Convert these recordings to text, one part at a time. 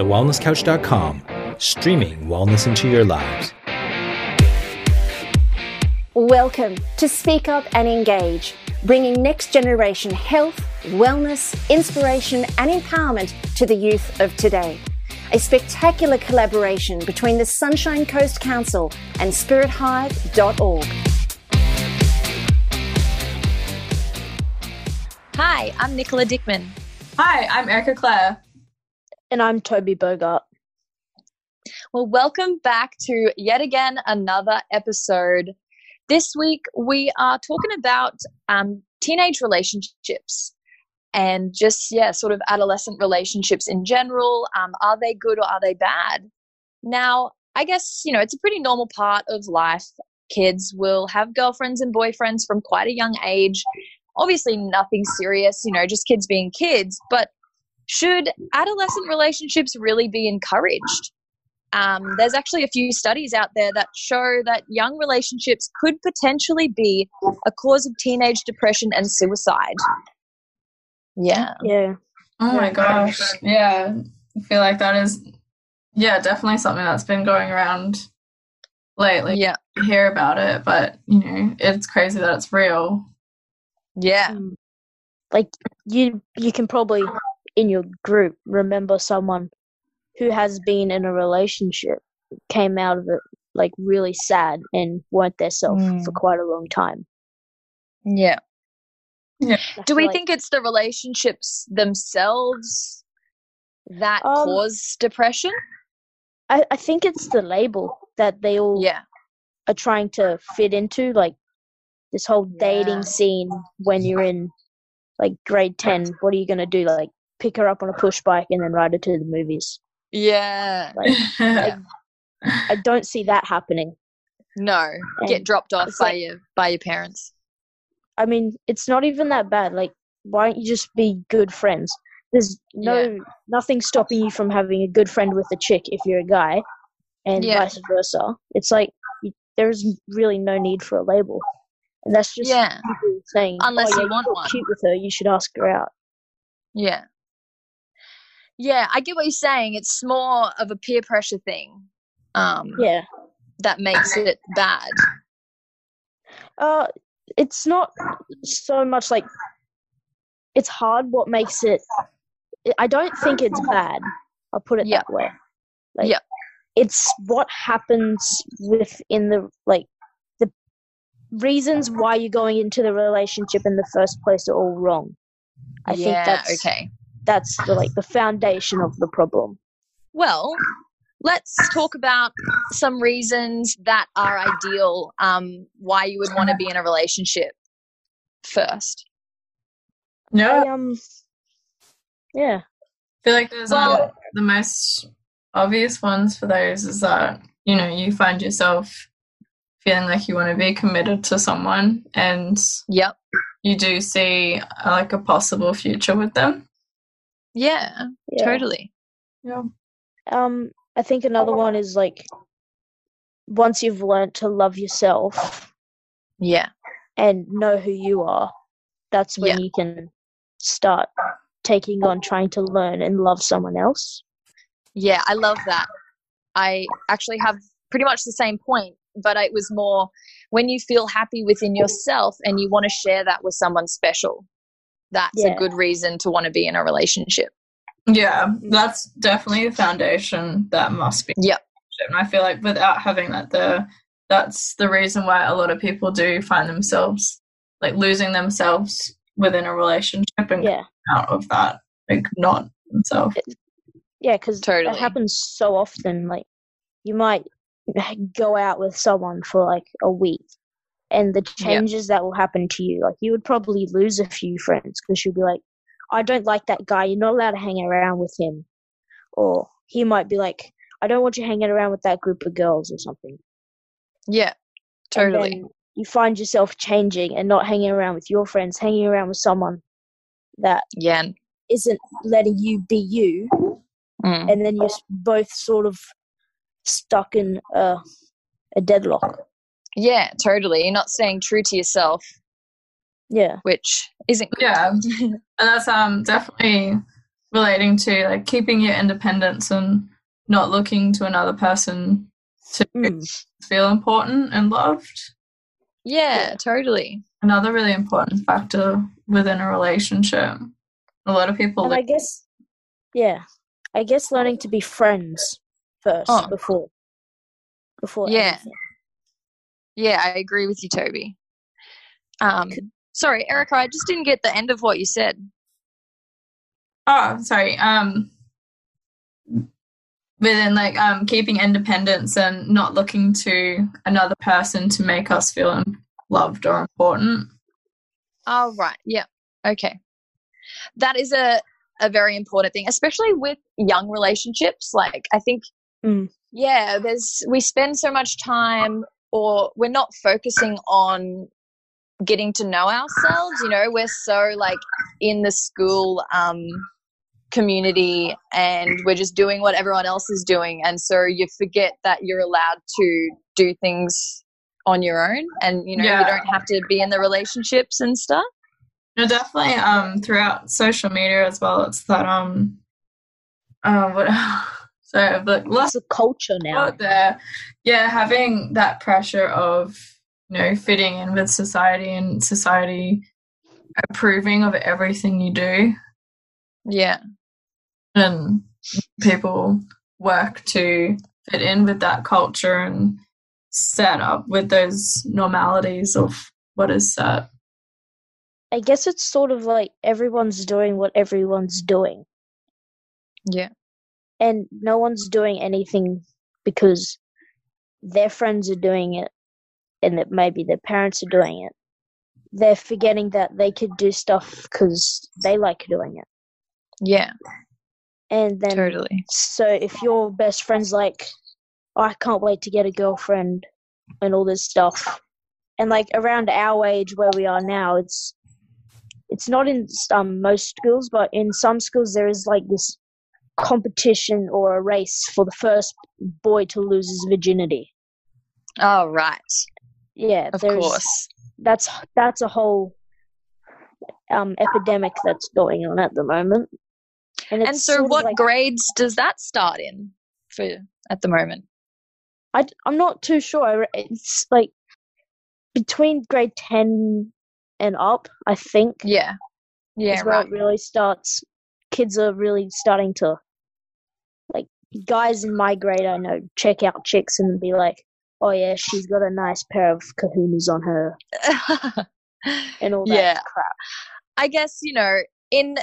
TheWellnessCouch.com, streaming wellness into your lives. Welcome to Speak Up and Engage, bringing next generation health, wellness, inspiration and empowerment to the youth of today. A spectacular collaboration between the Sunshine Coast Council and SpiritHive.org. Hi, I'm Nicola Dickman. Hi, I'm Erica Clare. And I'm Toby Bogart. Well, welcome back to yet again another episode. This week we are talking about teenage relationships and just, sort of adolescent relationships in general. Are they good or are they bad? Now, I guess, it's a pretty normal part of life. Kids will have girlfriends and boyfriends from quite a young age. Obviously nothing serious, just kids being kids, but should adolescent relationships really be encouraged? There's actually a few studies out there that show that young relationships could potentially be a cause of teenage depression and suicide. Yeah. Oh my gosh. Yeah. I feel like that is, definitely something that's been going around lately. Yeah. You hear about it, but, it's crazy that it's real. Yeah. Like you can probably in your group remember someone who has been in a relationship, came out of it like really sad and weren't themselves for quite a long time. Yeah. Do we think it's the relationships themselves that cause depression? I think it's the label that they all are trying to fit into, like this whole dating scene when you're in like grade 10. What are you going to do? Like pick her up on a push bike and then ride her to the movies. Yeah. I don't see that happening. No. And get dropped off by your parents. I mean, it's not even that bad. Like, why don't you just be good friends? There's nothing stopping you from having a good friend with a chick if you're a guy, and vice versa. It's like there's really no need for a label. And that's just people saying, unless you want one. Cute with her, you should ask her out. Yeah. Yeah, I get what you're saying. It's more of a peer pressure thing. That makes it bad. It's not so much like it's hard. What makes it? I don't think it's bad. I'll put it that way. Like, it's what happens within the reasons why you're going into the relationship in the first place are all wrong. I think that's okay. That's the foundation of the problem. Well, let's talk about some reasons that are ideal, why you would want to be in a relationship first. Yeah. I feel like there's the most obvious ones for those is that, you find yourself feeling like you want to be committed to someone and you do see a possible future with them. Yeah, totally. Yeah. I think another one is once you've learned to love yourself and know who you are, that's when you can start taking on trying to learn and love someone else. Yeah, I love that. I actually have pretty much the same point, but it was more when you feel happy within yourself and you want to share that with someone special. That's a good reason to want to be in a relationship. Yeah, that's definitely the foundation that must be. Yep. And I feel like without having that there, that's the reason why a lot of people do find themselves losing themselves within a relationship and out of that, not themselves. Yeah, because totally. It happens so often. You might go out with someone for a week. And the changes that will happen to you, you would probably lose a few friends because you'll be like, I don't like that guy. You're not allowed to hang around with him. Or he might be like, I don't want you hanging around with that group of girls or something. Yeah, totally. And then you find yourself changing and not hanging around with your friends, hanging around with someone that isn't letting you be you. Mm. And then you're both sort of stuck in a deadlock. Yeah, totally. You're not staying true to yourself. Yeah. Which isn't good. Yeah. And that's definitely relating to, like, keeping your independence and not looking to another person to feel important and loved. Yeah, totally. Another really important factor within a relationship. A lot of people... And I guess learning to be friends first before yeah. Anything. Yeah, I agree with you, Toby. Sorry, Erica, I just didn't get the end of what you said. Oh, sorry. Within, like, keeping independence and not looking to another person to make us feel loved or important. Oh, right. Yeah. Okay. That is a very important thing, especially with young relationships. Like, I think, we spend so much time, or we're not focusing on getting to know ourselves. You know, we're so, like, in the school community, and we're just doing what everyone else is doing, and so you forget that you're allowed to do things on your own, and, you know, you don't have to be in the relationships and stuff. No, definitely. Throughout social media as well, it's that lots of culture now out there. Yeah, having that pressure of, you know, fitting in with society and society approving of everything you do. Yeah. And people work to fit in with that culture and set up with those normalities of what is set. I guess it's sort of like everyone's doing what everyone's doing. Yeah. And no one's doing anything because their friends are doing it, and that maybe their parents are doing it. They're forgetting that they could do stuff because they like doing it. Yeah. And then totally. So if your best friend's like, oh, I can't wait to get a girlfriend and all this stuff, and, like, around our age where we are now, it's not in most schools, but in some schools there is, like, this competition or a race for the first boy to lose his virginity. Oh, right. Yeah. Of course. That's a whole epidemic that's going on at the moment. And so what grades does that start in for you at the moment? I'm not too sure. It's, like, between grade 10 and up, I think. Yeah. Yeah, is where right. It really starts. Kids are really starting to, like, guys in my grade, I know, check out chicks and be like, oh, yeah, she's got a nice pair of kahunas on her and all that crap. I guess, you know, in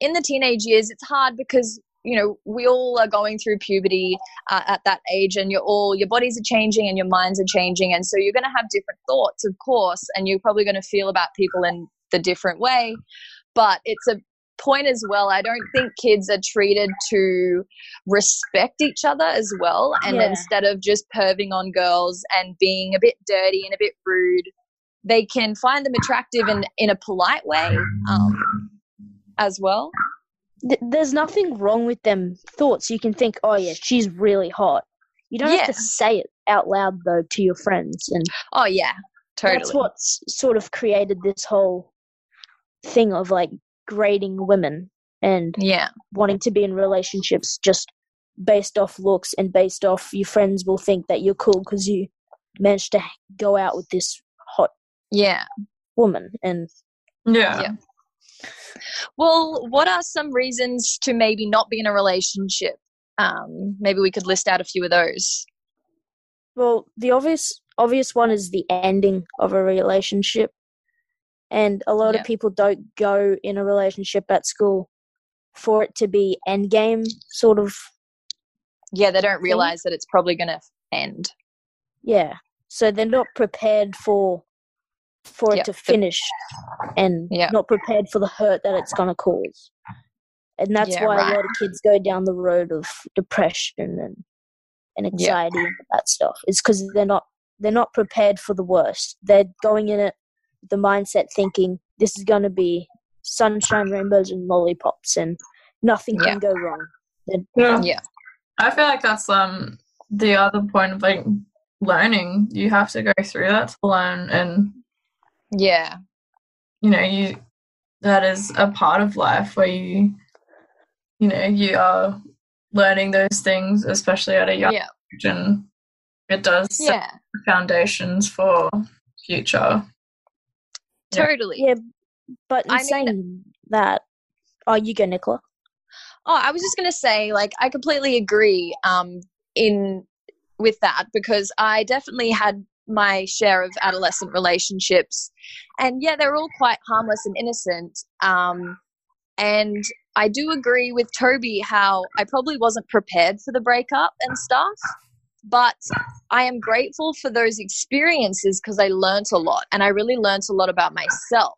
the teenage years, it's hard because, you know, we all are going through puberty at that age, and your bodies are changing and your minds are changing, and so you're going to have different thoughts, of course, and you're probably going to feel about people in the different way. But it's a point as well, I don't think kids are treated to respect each other as well, and instead of just perving on girls and being a bit dirty and a bit rude, they can find them attractive in a polite way as well. There's nothing wrong with them thoughts. You can think, oh yeah, she's really hot. You don't have to say it out loud though to your friends. And oh yeah, totally. That's what's sort of created this whole thing of, like, grading women and wanting to be in relationships just based off looks and based off your friends will think that you're cool because you managed to go out with this hot woman. And well, what are some reasons to maybe not be in a relationship? Maybe we could list out a few of those. Well, the obvious one is the ending of a relationship. And a lot of people don't go in a relationship at school for it to be endgame sort of. Yeah, they don't realize that it's probably going to end. Yeah, so they're not prepared for it to finish, and not prepared for the hurt that it's going to cause. And that's why a lot of kids go down the road of depression and anxiety and that stuff. It's because they're not prepared for the worst. They're going in it. The mindset thinking this is going to be sunshine, rainbows, and lollipops, and nothing can go wrong. I feel like that's the other point of, like, learning. You have to go through that to learn, and you know, that is a part of life where you you know, you are learning those things, especially at a young age, and it does set foundations for future. Totally. Yeah, but in saying that, oh, you go, Nicola. Oh, I was just going to say, like, I completely agree with that, because I definitely had my share of adolescent relationships, and they're all quite harmless and innocent. And I do agree with Toby how I probably wasn't prepared for the breakup and stuff, but I am grateful for those experiences because I learnt a lot, and I really learnt a lot about myself.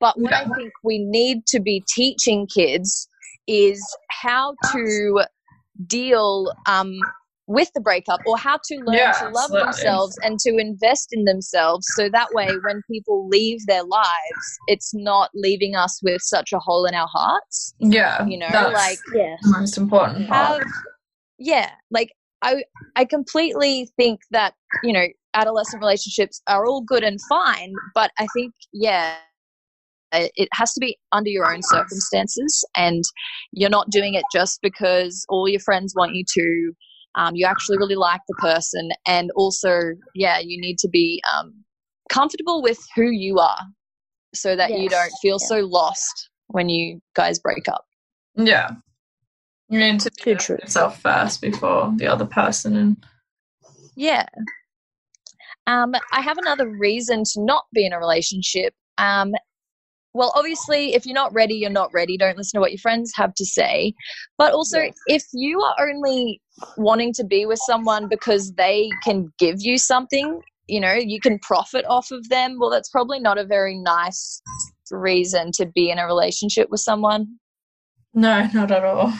But what I think we need to be teaching kids is how to deal with the breakup, or how to learn to love themselves and to invest in themselves, so that way when people leave their lives, it's not leaving us with such a hole in our hearts. Yeah, you know, like the most important part. Like I completely think that, you know, adolescent relationships are all good and fine, but I think it has to be under your own circumstances, and you're not doing it just because all your friends want you to. You actually really like the person, and also, you need to be comfortable with who you are, so that you don't feel so lost when you guys break up. Yeah. You need to do yourself first before the other person. And I have another reason to not be in a relationship. Well, obviously, if you're not ready, you're not ready. Don't listen to what your friends have to say. But also, if you are only wanting to be with someone because they can give you something, you know, you can profit off of them, well, that's probably not a very nice reason to be in a relationship with someone. No, not at all.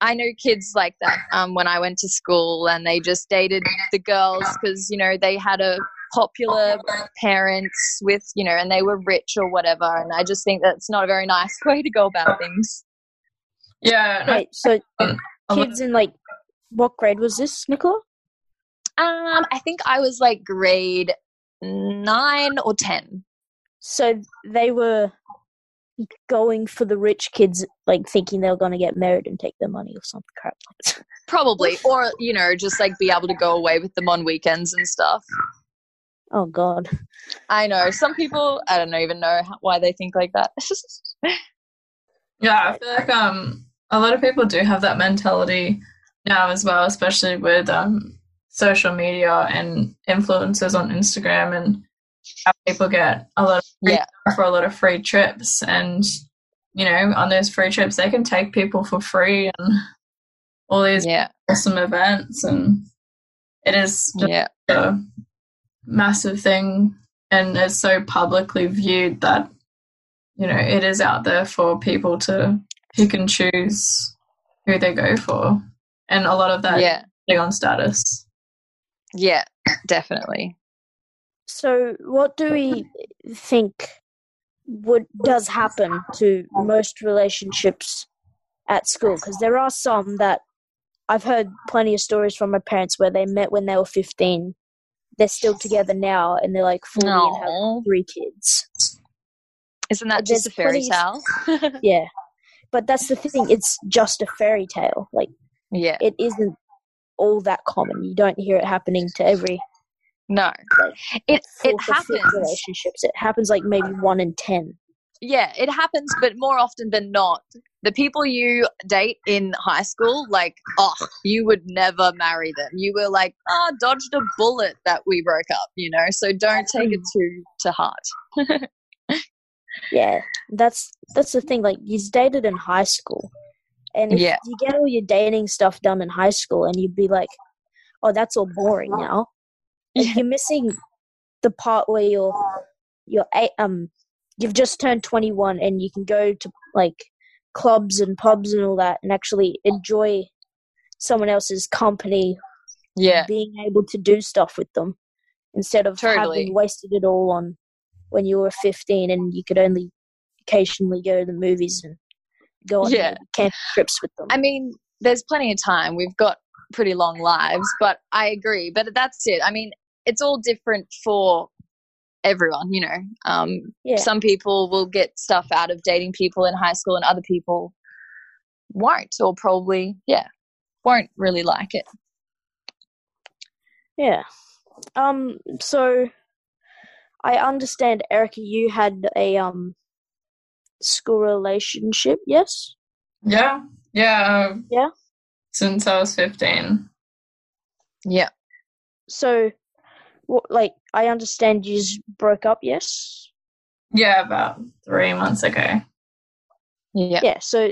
I know kids like that when I went to school, and they just dated the girls because, you know, they had a popular parents with, you know, and they were rich or whatever, and I just think that's not a very nice way to go about things. Right, so kids in, like, what grade was this, Nicola? I think I was like grade 9 or 10. So they were going for the rich kids, like thinking they were going to get married and take their money or something crap. Probably, or, you know, just like be able to go away with them on weekends and stuff. Oh, God. I know. Some people, I don't even know why they think like that. I feel like a lot of people do have that mentality now as well, especially with social media and influencers on Instagram, and how people get a lot of for a lot of free trips. And, you know, on those free trips, they can take people for free and all these awesome events. And it is just a massive thing, and it's so publicly viewed that, you know, it is out there for people to pick and choose who they go for, and a lot of that is on status. Yeah, definitely. So what do we think does happen to most relationships at school? Because there are some that I've heard plenty of stories from my parents where they met when they were 15. They're still together now, and they're like 40 and have 3 kids. Isn't that just a fairy tale? But that's the thing. It's just a fairy tale. Like, it isn't all that common. You don't hear it happening to every. No, like, it happens. Relationships. It happens like maybe 1 in 10. Yeah, it happens, but more often than not, the people you date in high school, like, you would never marry them. You were like, dodged a bullet that we broke up, you know, so don't take it to heart. Yeah, that's the thing. Like, you dated in high school, and if you get all your dating stuff done in high school, and you'd be like, oh, that's all boring now. Like, you're missing the part where you're you've just turned 21, and you can go to, like, clubs and pubs and all that, and actually enjoy someone else's company. Yeah, being able to do stuff with them instead of having wasted it all on when you were 15 and you could only occasionally go to the movies and go on camping trips with them. I mean, there's plenty of time. We've got pretty long lives, but I agree. But that's it. I mean, it's all different for everyone, you know. Some people will get stuff out of dating people in high school, and other people won't, or probably, won't really like it. Yeah. So I understand, Erica, you had a school relationship, yes? Yeah. Since I was 15. Yeah. So, I understand you just broke up, yes? Yeah, about 3 months ago. Yeah. Yeah, so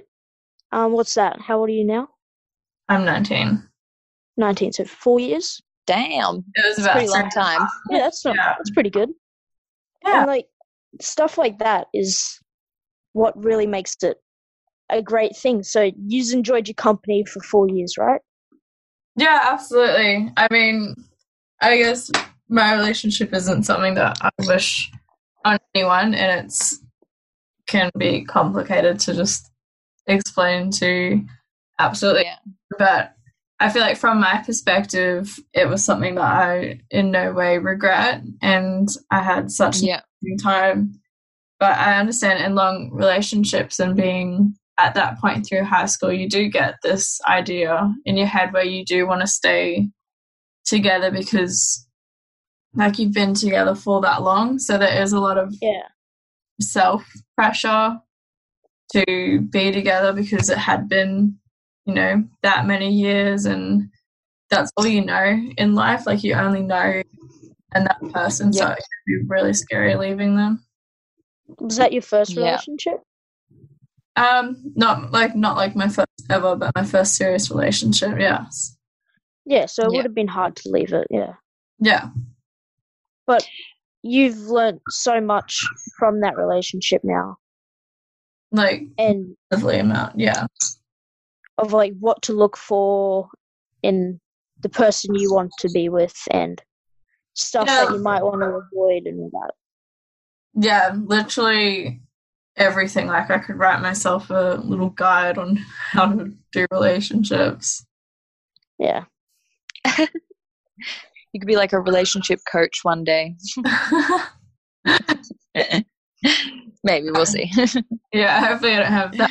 what's that? How old are you now? I'm 19. 19, so 4 years? Damn. It was about a pretty long time. Yeah, that's pretty good. Yeah. And, stuff like that is what really makes it a great thing. So you've enjoyed your company for 4 years, right? Yeah, absolutely. I mean, I guess my relationship isn't something that I wish on anyone, and it can be complicated to just explain to absolutely. Yeah. But I feel like from my perspective, it was something that I in no way regret, and I had such an amazing time. But I understand in long relationships and being at that point through high school, you do get this idea in your head where you do want to stay together because, you've been together for that long. So there is a lot of self-pressure to be together because it had been, that many years, and that's all you know in life. You only know and that person. Yeah. So it can be really scary leaving them. Was that your first relationship? Not my first ever, but my first serious relationship, yes. Yeah, so it would have been hard to leave it, yeah. Yeah. But you've learned so much from that relationship now. And lovely amount, yeah. Of, what to look for in the person you want to be with and stuff that you might want to avoid and all that. Yeah, literally everything. I could write myself a little guide on how to do relationships. Yeah. You could be a relationship coach one day. Maybe we'll see. Yeah, hopefully I don't have that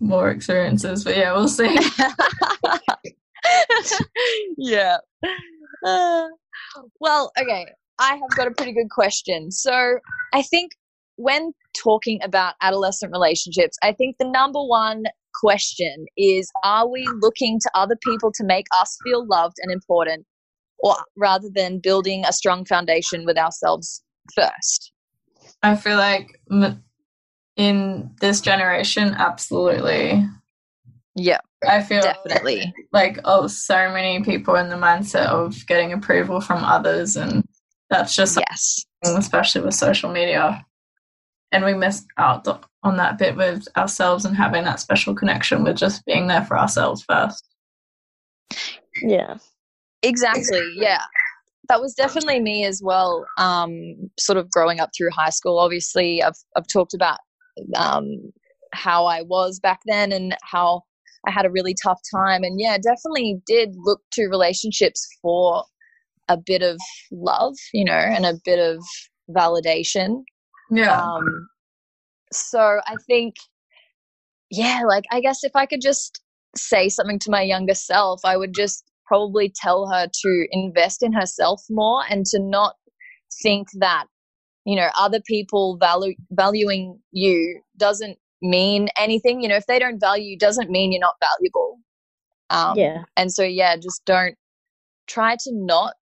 more experiences, but yeah, we'll see. Yeah. Well, okay. I have got a pretty good question. So I think when talking about adolescent relationships, I think the number one question is, are we looking to other people to make us feel loved and important, or rather than building a strong foundation with ourselves first? I feel like in this generation, absolutely. Yeah. I feel definitely so many people in the mindset of getting approval from others, and that's just especially with social media, and we miss out on that bit with ourselves and having that special connection with just being there for ourselves first. Yeah, exactly. Yeah, that was definitely me as well. Sort of growing up through high school, obviously, I've talked about how I was back then and how I had a really tough time, and definitely did look to relationships for a bit of love, and a bit of validation. Yeah. So I think, I guess if I could just say something to my younger self, I would just probably tell her to invest in herself more and to not think that, other people valuing you doesn't mean anything. If they don't value you, doesn't mean you're not valuable. And so, just don't try to not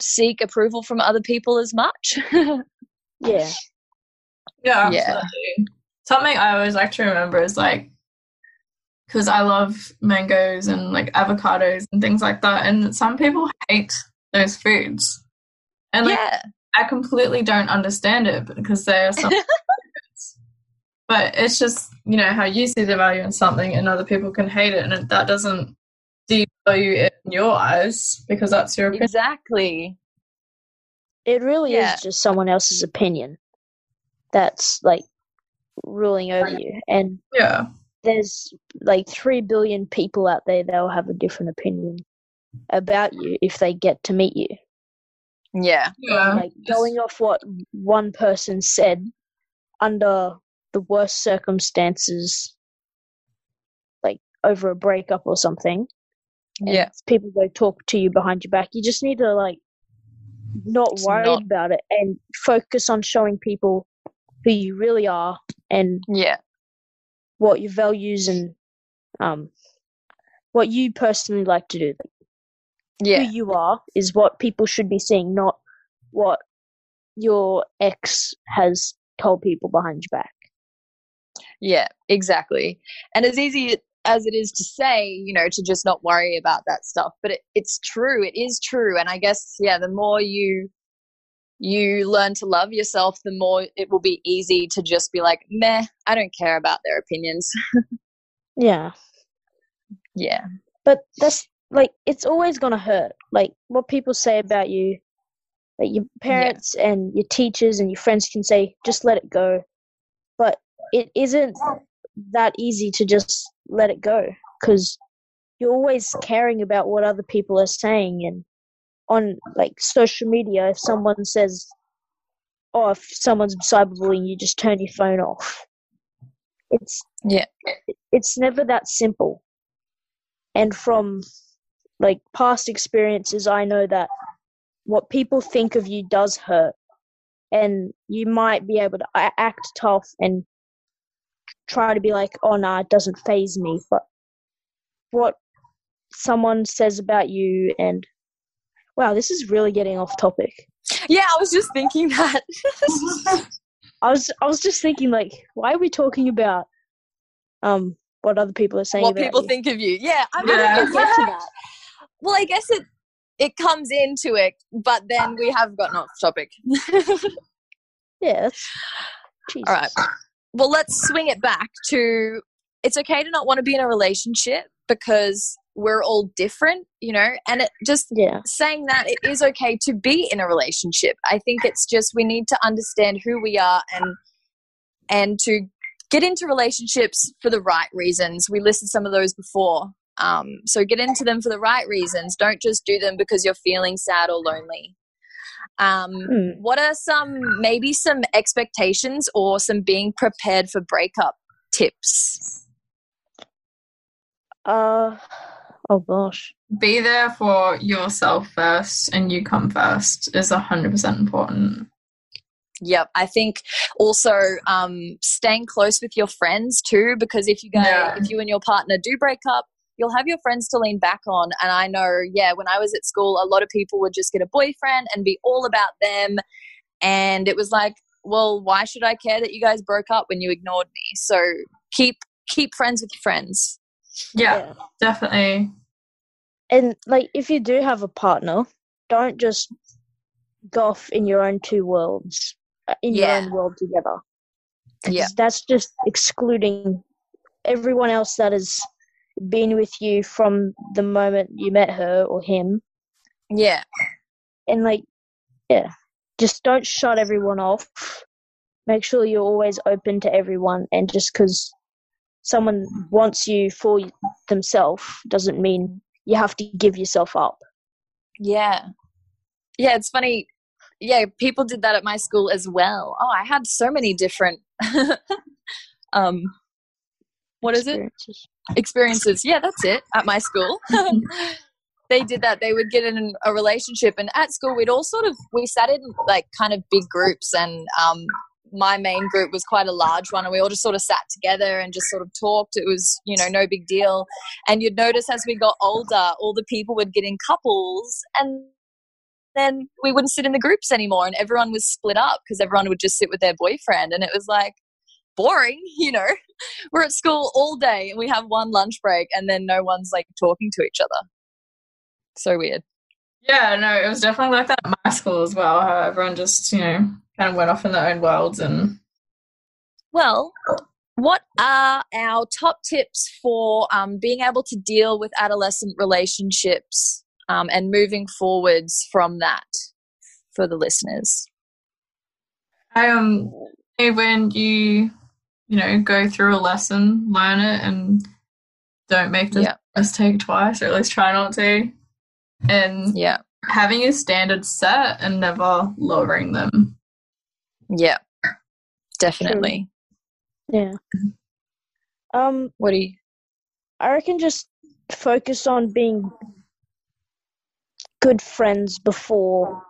seek approval from other people as much. Absolutely. Something I always like to remember is because I love mangoes and avocados and things like that, and some people hate those foods, and I completely don't understand it because they are some but it's just how you see the value in something and other people can hate it, and that doesn't devalue it in your eyes because that's your opinion. Exactly. It really is just someone else's opinion that's ruling over you. And there's 3 billion people out there that will have a different opinion about you if they get to meet you. Yeah. And, going off what one person said under the worst circumstances, over a breakup or something. Yeah. People go talk to you behind your back. You just need to not worry about it and focus on showing people who you really are and what your values and what you personally like to do. Who you are is what people should be seeing, not what your ex has told people behind your back. Yeah, exactly. And as easy as it is to say, to just not worry about that stuff, but it's true. It is true. And I guess, the more you learn to love yourself, the more it will be easy to just be like, meh, I don't care about their opinions. Yeah. But that's it's always going to hurt. What people say about you, your parents and your teachers and your friends can say, just let it go. But it isn't that easy to just let it go, because you're always caring about what other people are saying. And on social media, if someone says, oh, if someone's cyberbullying, you just turn your phone off. It's never that simple. And from past experiences, I know that what people think of you does hurt, and you might be able to act tough and try to be like, oh, no, it doesn't faze me. But what someone says about you and, wow, this is really getting off topic. Yeah, I was just thinking that. I was just thinking, why are we talking about what other people are saying about people think of you. Yeah, I'm going to get to that. Well, I guess it comes into it, but then we have gotten off topic. Yes. Jesus. All right. Well, let's swing it back to, it's okay to not want to be in a relationship because we're all different, and saying that it is okay to be in a relationship. I think it's just we need to understand who we are and to get into relationships for the right reasons. We listed some of those before. So get into them for the right reasons. Don't just do them because you're feeling sad or lonely. What are some expectations or some being prepared for breakup tips? Oh gosh. Be there for yourself first, and you come first is 100% important. Yep. I think also staying close with your friends too, because if you and your partner do break up, you'll have your friends to lean back on. And I know, when I was at school, a lot of people would just get a boyfriend and be all about them. And it was like, well, why should I care that you guys broke up when you ignored me? So keep friends with your friends. Yeah, definitely. And if you do have a partner, don't just go off in your own two worlds, in your own world together. Yeah. That's just excluding everyone else that is been with you from the moment you met her or him. Yeah. And just don't shut everyone off. Make sure you're always open to everyone, and just because someone wants you for themselves doesn't mean you have to give yourself up. Yeah. Yeah, it's funny. Yeah, people did that at my school as well. Oh, I had so many different what is it? Experiences. Yeah, that's it. At my school, they did that. They would get in a relationship, and at school, we'd all we sat in kind of big groups, and my main group was quite a large one, and we all just sat together and just talked. It was, no big deal. And you'd notice as we got older, all the people would get in couples, and then we wouldn't sit in the groups anymore, and everyone was split up because everyone would just sit with their boyfriend, and it was boring, We're at school all day and we have one lunch break and then no one's talking to each other. So weird. Yeah, no, it was definitely like that at my school as well, how everyone just, kind of went off in their own worlds. And well, what are our top tips for being able to deal with adolescent relationships and moving forwards from that for the listeners? When you go through a lesson, learn it and don't make the mistake twice, or at least try not to. And having your standards set and never lowering them. Yeah, definitely. Yeah. What do you? I reckon just focus on being good friends before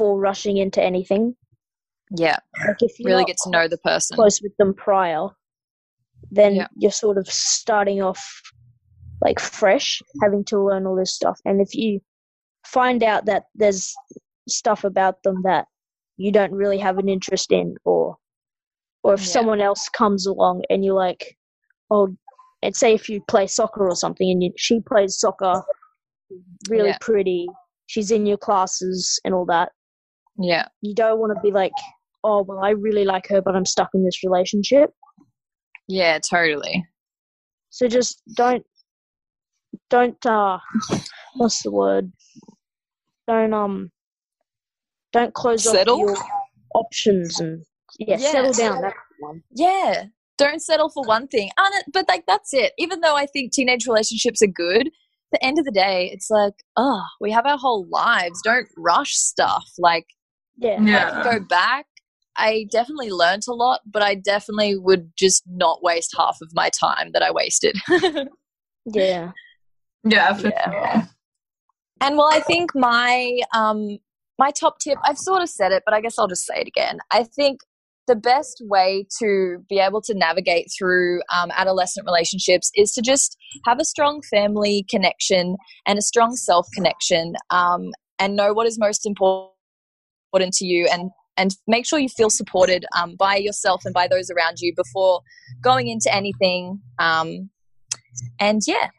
rushing into anything. Yeah. Like if you really get to know the person, close with them prior, then you're sort of starting off like fresh, having to learn all this stuff. And if you find out that there's stuff about them that you don't really have an interest in, or if someone else comes along and you're like, oh, and say if you play soccer or something and she plays soccer really pretty, she's in your classes and all that. Yeah. You don't want to be like, oh, well, I really like her, but I'm stuck in this relationship. Yeah, totally. So just don't what's the word? Don't close off your options and settle down. That's the one. Yeah. Don't settle for one thing. But like, that's it. Even though I think teenage relationships are good, at the end of the day, it's like, oh, we have our whole lives. Don't rush stuff. Like, I can go back. I definitely learned a lot, but I definitely would just not waste half of my time that I wasted. Yeah. Yeah. Yeah. And well, I think my my top tip, I've sort of said it, but I guess I'll just say it again. I think the best way to be able to navigate through adolescent relationships is to just have a strong family connection and a strong self connection, and know what is most important to you, and make sure you feel supported by yourself and by those around you before going into anything. And yeah,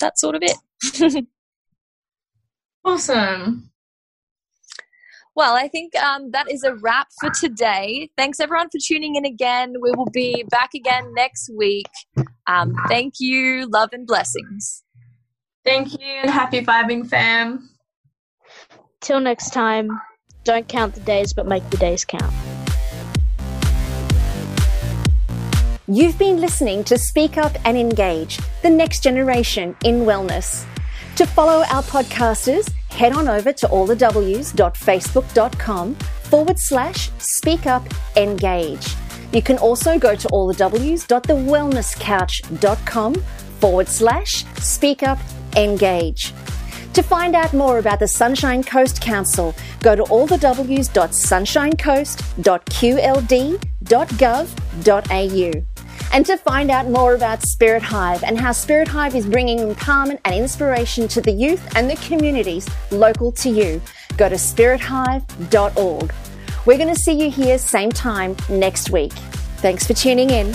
that's sort of it. Awesome. Well, I think that is a wrap for today. Thanks, everyone, for tuning in again. We will be back again next week. Thank you. Love and blessings. Thank you, and happy vibing, fam. Till next time, don't count the days, but make the days count. You've been listening to Speak Up and Engage, the next generation in wellness. To follow our podcasters, head on over to allthews.facebook.com/speakupengage. You can also go to allthews.thewellnesscouch.com/speakupengage. To find out more about the Sunshine Coast Council, go to allthews.sunshinecoast.qld.gov.au. And to find out more about Spirit Hive and how Spirit Hive is bringing empowerment and inspiration to the youth and the communities local to you, go to SpiritHive.org. We're going to see you here same time next week. Thanks for tuning in.